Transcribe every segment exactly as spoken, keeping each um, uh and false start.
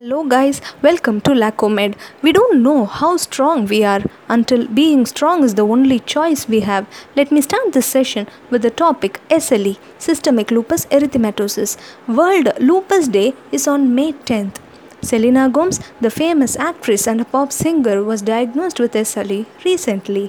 Hello guys, welcome to LACOMED. We don't know how strong we are until being strong is the only choice we have. Let me start this session with the topic S L E, Systemic Lupus Erythematosus. World Lupus Day is on May tenth. Selena Gomez, the famous actress and a pop singer, was diagnosed with S L E recently.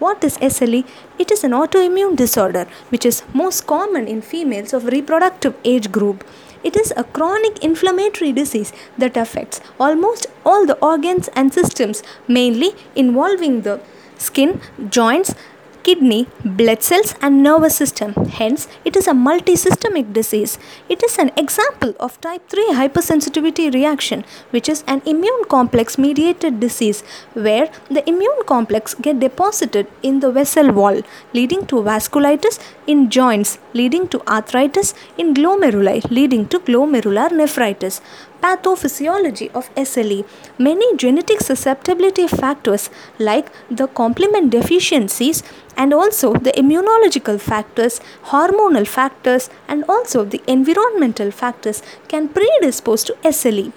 What is S L E? It is an autoimmune disorder which is most common in females of reproductive age group. It is a chronic inflammatory disease that affects almost all the organs and systems, mainly involving the skin, joints, kidney, blood cells and nervous system. Hence, it is a multisystemic disease. It is an example of type three hypersensitivity reaction, which is an immune complex mediated disease where the immune complex get deposited in the vessel wall, leading to vasculitis in joints, leading to arthritis in glomeruli, leading to glomerular nephritis. Pathophysiology of S L E. Many genetic susceptibility factors like the complement deficiencies and also the immunological factors, hormonal factors and also the environmental factors can predispose to S L E.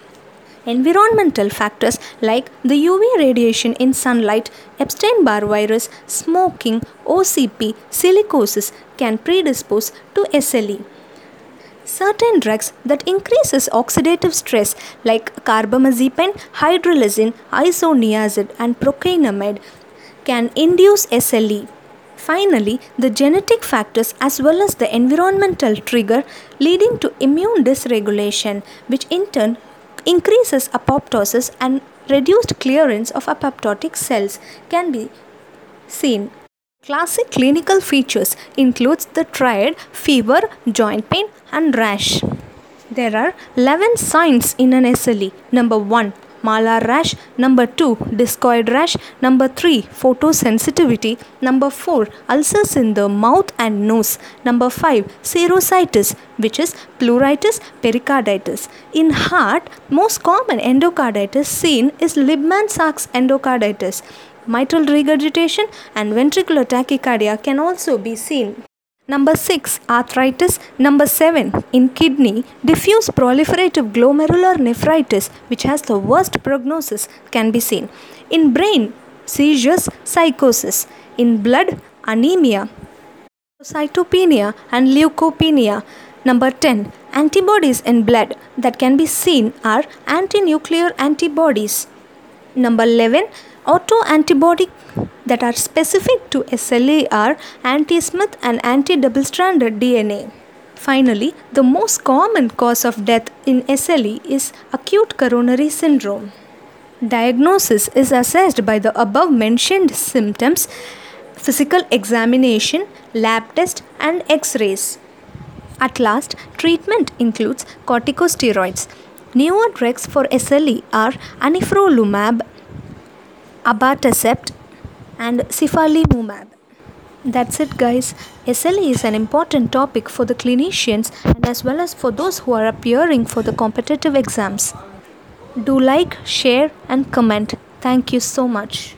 Environmental factors like the U V radiation in sunlight, Epstein-Barr virus, smoking, O C P, silicosis can predispose to S L E. Certain drugs that increases oxidative stress like carbamazepine, hydralazine, isoniazid and procainamide can induce S L E. Finally, the genetic factors as well as the environmental trigger leading to immune dysregulation, which in turn increases apoptosis and reduced clearance of apoptotic cells can be seen. Classic clinical features includes the triad, fever, joint pain and rash. There are eleven signs in an S L E. Number one. Malar rash. Number two. Discoid rash. Number three. Photosensitivity. Number four. Ulcers in the mouth and nose. Number five. Serositis, which is pleuritis, pericarditis. In heart, most common endocarditis seen is Libman-Sacks endocarditis. Mitral regurgitation and ventricular tachycardia can also be seen. Number six. Arthritis. Number seven. In kidney, diffuse proliferative glomerular nephritis, which has the worst prognosis, can be seen. In brain, seizures, psychosis. In blood, anemia, cytopenia and leukopenia. Number ten. Antibodies in blood that can be seen are antinuclear antibodies. Number eleven. Autoantibodies that are specific to S L E are anti-Smith and anti-double-stranded D N A. Finally, the most common cause of death in S L E is acute coronary syndrome. Diagnosis is assessed by the above-mentioned symptoms, physical examination, lab test, and X-rays. At last, treatment includes corticosteroids. Newer drugs for S L E are anifrolumab, abatacept and sifalimumab. That's it guys. S L E is an important topic for the clinicians and as well as for those who are appearing for the competitive exams. Do like, share and comment. Thank you so much.